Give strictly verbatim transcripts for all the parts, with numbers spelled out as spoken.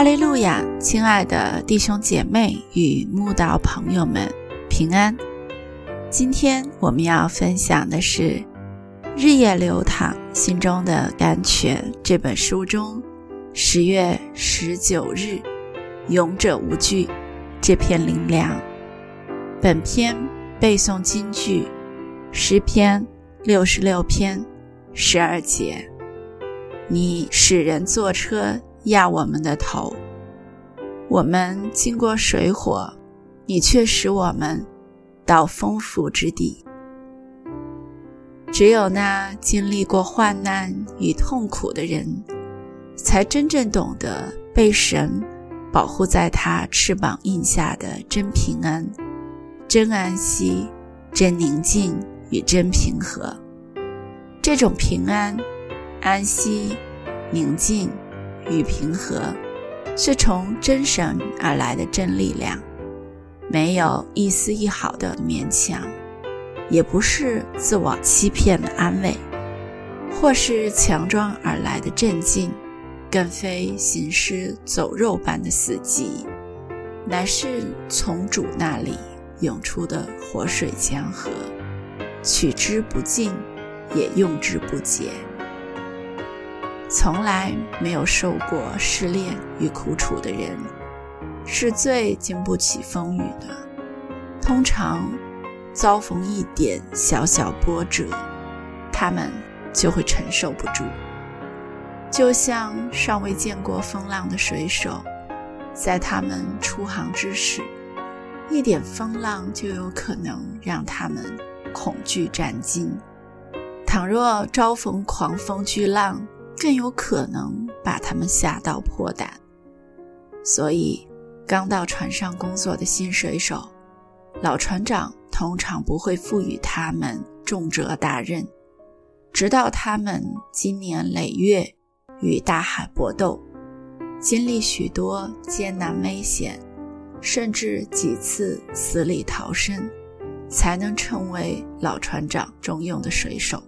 哈利路亚，亲爱的弟兄姐妹与慕道朋友们，平安。今天我们要分享的是日夜流淌心中的甘泉这本书中十月十九日勇者无惧这篇灵粮。本篇背诵金句诗篇六十六篇十二节，你使人坐车压我们的头，我们经过水火，你却使我们到丰富之地。只有那经历过患难与痛苦的人，才真正懂得被神保护在他翅膀印下的真平安、真安息、真宁静与真平和。这种平安、安息、宁静与平和，是从真神而来的真力量，没有一丝一毫的勉强，也不是自我欺骗的安慰，或是强壮而来的镇静，更非行尸走肉般的死寂，乃是从主那里涌出的活水江河，取之不尽，也用之不竭。从来没有受过试炼与苦楚的人，是最经不起风雨的，通常遭逢一点小小波折，他们就会承受不住。就像尚未见过风浪的水手，在他们出航之时，一点风浪就有可能让他们恐惧战惊，倘若遭逢狂风巨浪，更有可能把他们吓到破胆。所以刚到船上工作的新水手，老船长通常不会赋予他们重责大任，直到他们经年累月与大海搏斗，经历许多艰难危险，甚至几次死里逃生，才能成为老船长重用的水手。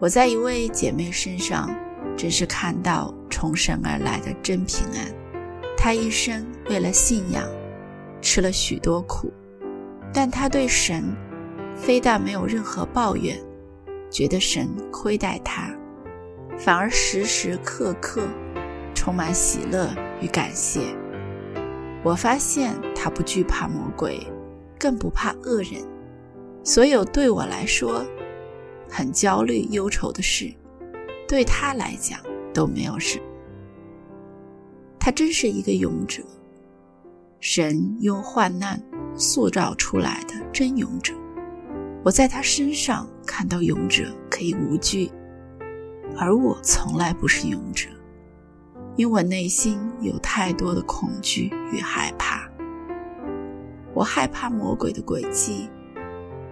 我在一位姐妹身上真是看到从神而来的真平安。她一生为了信仰吃了许多苦，但他对神非但没有任何抱怨，觉得神亏待他，反而时时刻刻充满喜乐与感谢。我发现他不惧怕魔鬼，更不怕恶人。所有对我来说很焦虑忧愁的事，对他来讲都没有事。他真是一个勇者，神用患难塑造出来的真勇者。我在他身上看到勇者可以无惧，而我从来不是勇者，因为我内心有太多的恐惧与害怕。我害怕魔鬼的诡计，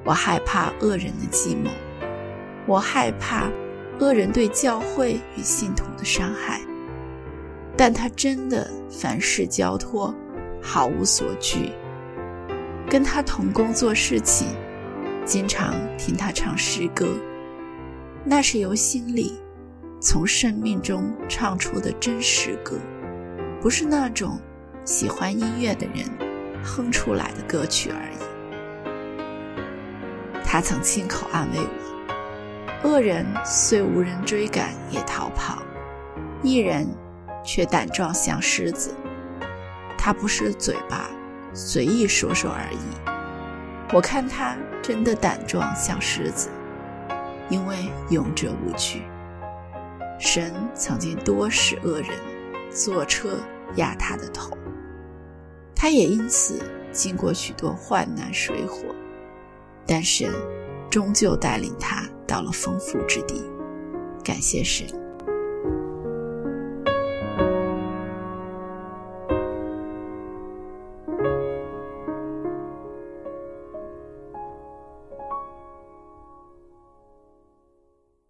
我害怕恶人的计谋，我害怕恶人对教会与信徒的伤害。但他真的凡事交托，毫无所惧。跟他同工做事情，经常听他唱诗歌，那是由心里从生命中唱出的真实歌，不是那种喜欢音乐的人哼出来的歌曲而已。他曾亲口安慰我，恶人虽无人追赶也逃跑，一人却胆壮像狮子。他不是嘴巴随意说说而已，我看他真的胆壮像狮子，因为勇者无惧。神曾经多使恶人坐车压他的头，他也因此经过许多患难水火，但神终究带领他到了丰富之地。感谢神。